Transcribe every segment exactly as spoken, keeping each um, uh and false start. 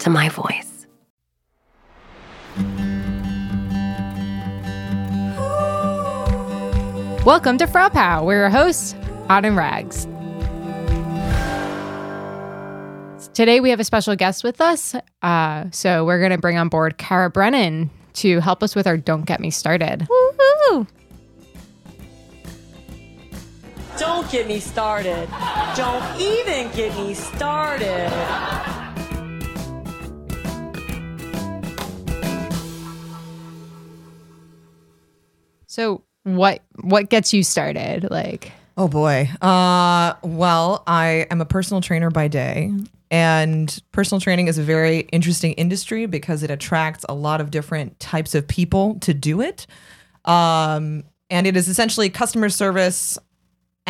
to my voice. Welcome to FroPow. We're your hosts, Autumn Rags. Today we have a special guest with us, uh, so we're going to bring on board Kara Brennan to help us with our Don't Get Me Started. Woo-hoo! Don't get me started. Don't even get me started. So what what gets you started? Like, oh boy. Uh, well, I am a personal trainer by day, and personal training is a very interesting industry because it attracts a lot of different types of people to do it. Um, and it is essentially customer service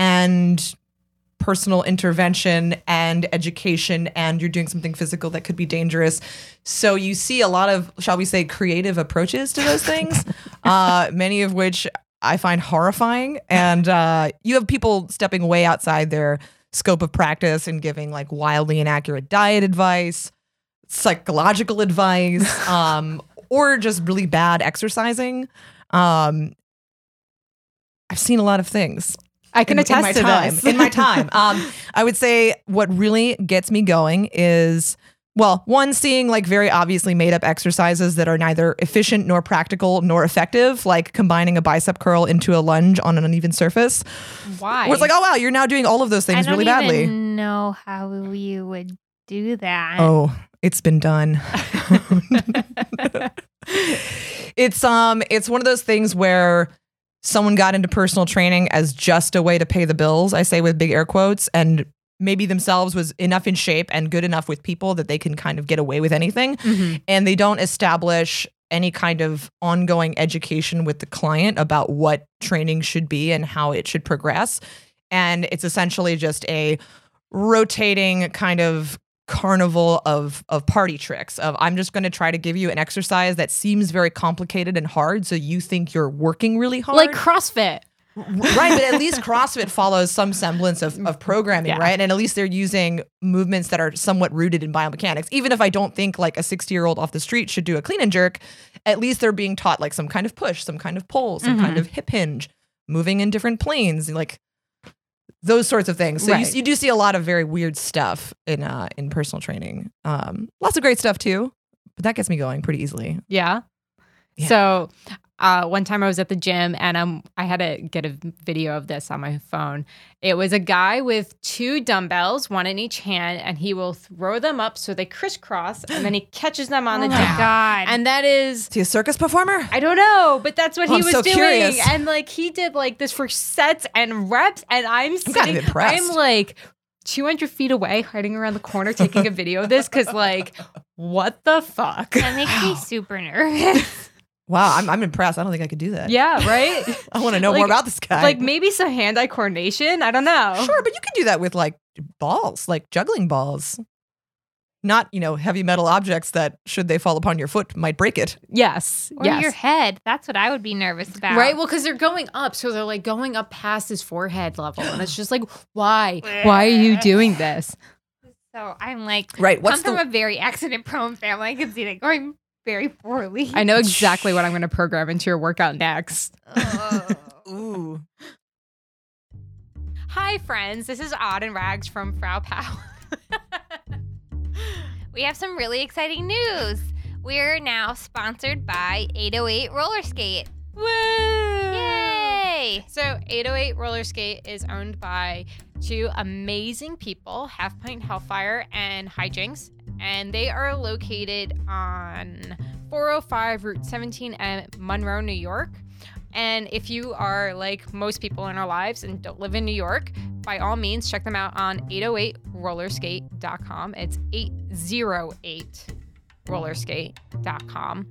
and personal intervention and education, and you're doing something physical that could be dangerous. So you see a lot of, shall we say, creative approaches to those things, uh, many of which I find horrifying. And uh, you have people stepping way outside their scope of practice and giving like wildly inaccurate diet advice, psychological advice, um, or just really bad exercising. Um, I've seen a lot of things. I can in, attest in my to time, this. In my time. Um, I would say what really gets me going is, well, one, seeing like very obviously made up exercises that are neither efficient nor practical nor effective, like combining a bicep curl into a lunge on an uneven surface. Why? Where it's like, oh, wow, you're now doing all of those things really badly. I don't even know how you would do that. Oh, it's been done. It's um, it's one of those things where someone got into personal training as just a way to pay the bills, I say with big air quotes, and maybe themselves was enough in shape and good enough with people that they can kind of get away with anything. Mm-hmm. And they don't establish any kind of ongoing education with the client about what training should be and how it should progress. And it's essentially just a rotating kind of carnival of of party tricks of I'm just going to try to give you an exercise that seems very complicated and hard, so you think you're working really hard, like CrossFit. Right, but at least CrossFit follows some semblance of, of programming, yeah. Right? And at least they're using movements that are somewhat rooted in biomechanics. Even if I don't think like a sixty-year-old off the street should do a clean and jerk, at least they're being taught like some kind of push, some kind of pull, some mm-hmm. kind of hip hinge, moving in different planes, like those sorts of things. So right. you, you do see a lot of very weird stuff in uh, in personal training. Um, lots of great stuff too, but that gets me going pretty easily. Yeah. yeah. So uh, one time I was at the gym and um, I had to get a video of this on my phone. It was a guy with two dumbbells, one in each hand, and he will throw them up so they crisscross, and then he catches them on oh the down. God. And that is... Is he a circus performer? I don't know, but that's what oh, he I'm was so doing. Curious. And like he did like this for sets and reps, and I'm, I'm sitting... Kind of I'm like two hundred feet away, hiding around the corner, taking a video of this, because like, what the fuck? That makes me super nervous. Wow, I'm I'm impressed. I don't think I could do that. Yeah, right? I want to know like, more about this guy. Like maybe some hand-eye coordination. I don't know. Sure, but you could do that with like balls, like juggling balls. not, you know, heavy metal objects that, should they fall upon your foot, might break it. Yes. Or yes. your head. That's what I would be nervous about. Right? Well, because they're going up. So they're like going up past his forehead level. And it's just like, why? Why are you doing this? So I'm like, right. What's I'm from the- a very accident prone family. I can see that going very poorly. I know exactly what I'm going to program into your workout next. Oh. Ooh. Hi, friends. This is Autumn Rags from FroPow. We have some really exciting news. We're now sponsored by eight oh eight Roller Skate. Woo! Yay! So eight oh eight Roller Skate is owned by two amazing people, Half Point Hellfire and Hijinx, and they are located on four oh five Route seventeen in Monroe, New York. And if you are like most people in our lives and don't live in New York, by all means, check them out on eight oh eight roller skate dot com. It's eight oh eight roller skate dot com.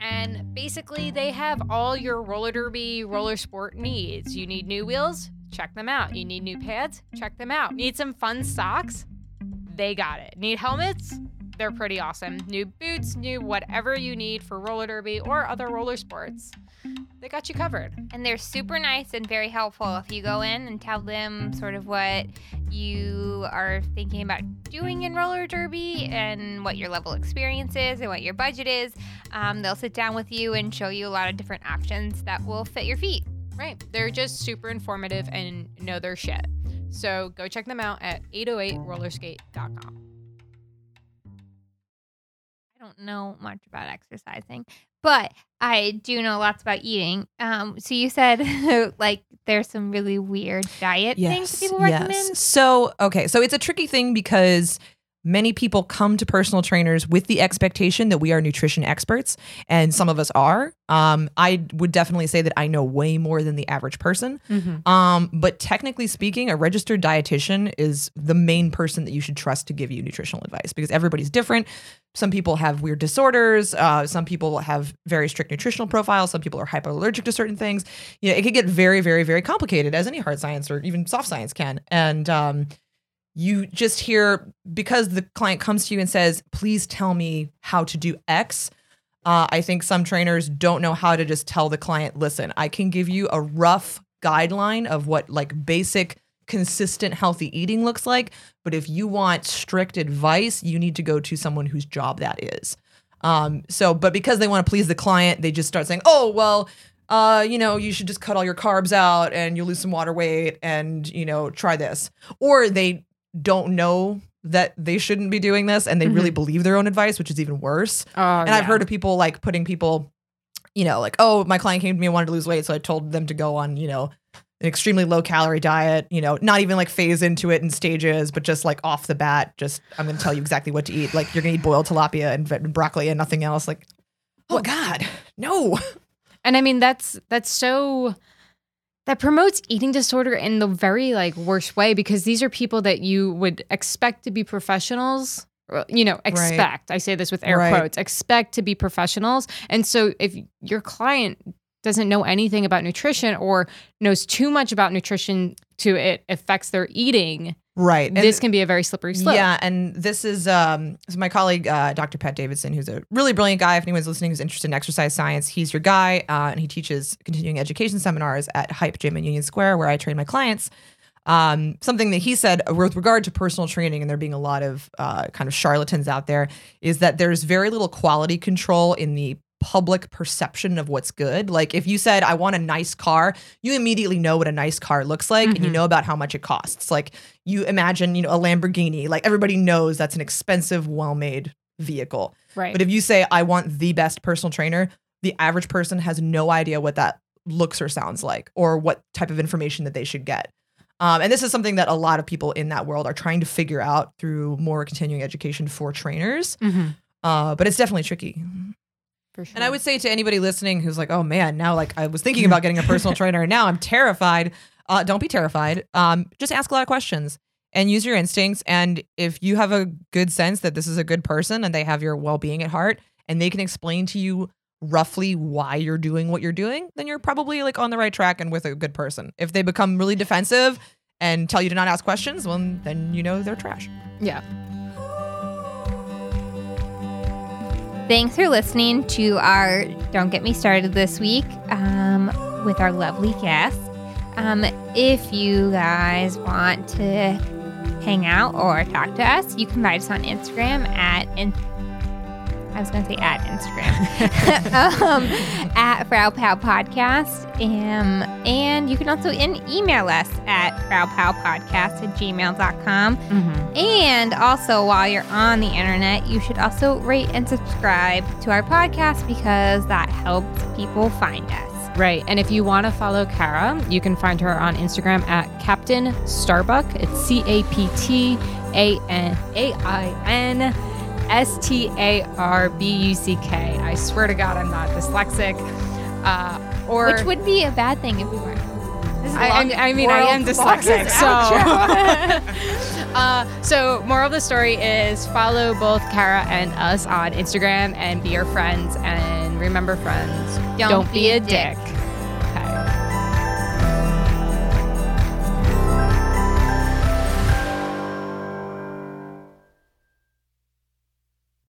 And basically, they have all your roller derby, roller sport needs. You need new wheels? Check them out. You need new pads? Check them out. Need some fun socks? They got it. Need helmets? They're pretty awesome. New boots, new whatever you need for roller derby or other roller sports. They got you covered. And they're super nice and very helpful. If you go in and tell them sort of what you are thinking about doing in roller derby and what your level experience is and what your budget is, um, they'll sit down with you and show you a lot of different options that will fit your feet. Right. They're just super informative and know their shit. So go check them out at eight oh eight roller skate dot com. I don't know much about exercising, but I do know lots about eating. Um, so you said like there's some really weird diet yes, things people recommend. Yes. So, okay. So it's a tricky thing because many people come to personal trainers with the expectation that we are nutrition experts, and some of us are. Um, I would definitely say that I know way more than the average person. Mm-hmm. Um, but technically speaking, a registered dietitian is the main person that you should trust to give you nutritional advice because everybody's different. Some people have weird disorders. Uh, some people have very strict nutritional profiles. Some people are hypoallergic to certain things. You know, it could get very, very, very complicated, as any hard science or even soft science can. And um, you just hear, because the client comes to you and says, please tell me how to do X. Uh, I think some trainers don't know how to just tell the client, listen, I can give you a rough guideline of what like basic, consistent, healthy eating looks like. But if you want strict advice, you need to go to someone whose job that is. Um, so, but because they want to please the client, they just start saying, oh, well, uh, you know, you should just cut all your carbs out and you'll lose some water weight and, you know, try this. Or they don't know that they shouldn't be doing this and they mm-hmm. really believe their own advice, which is even worse. Oh, and yeah. I've heard of people like putting people, you know, like, oh, my client came to me and wanted to lose weight. So I told them to go on, you know, an extremely low calorie diet, you know, not even like phase into it in stages, but just like off the bat, just I'm going to tell you exactly what to eat. Like you're going to eat boiled tilapia and broccoli and nothing else. Like, oh God, no. And I mean, that's, that's so... That promotes eating disorder in the very like worst way because these are people that you would expect to be professionals, you know, expect, right. I say this with air right. quotes, expect to be professionals. And so if your client doesn't know anything about nutrition or knows too much about nutrition to it affects their eating. Right. This and, can be a very slippery slope. Yeah. And this is um, so my colleague, uh, Doctor Pat Davidson, who's a really brilliant guy. If anyone's listening who's interested in exercise science, he's your guy. Uh, and he teaches continuing education seminars at Hype Gym in Union Square, where I train my clients. Um, something that he said with regard to personal training, and there being a lot of uh, kind of charlatans out there, is that there's very little quality control in the public perception of what's good. Like if you said, I want a nice car, you immediately know what a nice car looks like. Mm-hmm. And you know about how much it costs. Like you imagine, you know, a Lamborghini, like everybody knows that's an expensive, well-made vehicle. Right. But if you say, I want the best personal trainer, the average person has no idea what that looks or sounds like, or what type of information that they should get. Um, and this is something that a lot of people in that world are trying to figure out through more continuing education for trainers. Mm-hmm. Uh, but it's definitely tricky. Sure. And I would say to anybody listening who's like, oh man, now like I was thinking about getting a personal trainer and now I'm terrified. Uh, don't be terrified. Um, just ask a lot of questions and use your instincts. And if you have a good sense that this is a good person and they have your well-being at heart and they can explain to you roughly why you're doing what you're doing, then you're probably like on the right track and with a good person. If they become really defensive and tell you to not ask questions, well, then you know they're trash. Yeah. Thanks for listening to our Don't Get Me Started this week um, with our lovely guest. Um, if you guys want to hang out or talk to us, you can find us on Instagram at... In- I was going to say at Instagram. um, at FroPow Podcast. Um, and you can also in- email us at frowpowpodcast at gmail dot com. Mm-hmm. And also, while you're on the internet, you should also rate and subscribe to our podcast because that helps people find us. Right. And if you want to follow Kara, you can find her on Instagram at Captain Starbuck. It's C A P T A I N S T A R B U C K. I swear to God, I'm not dyslexic. Uh, or Which would be a bad thing if we were. This is I, I, I mean, I am dyslexic, so... uh, so, moral of the story is follow both Kara and us on Instagram and be our friends. And remember, friends, don't, don't be, be a dick. dick.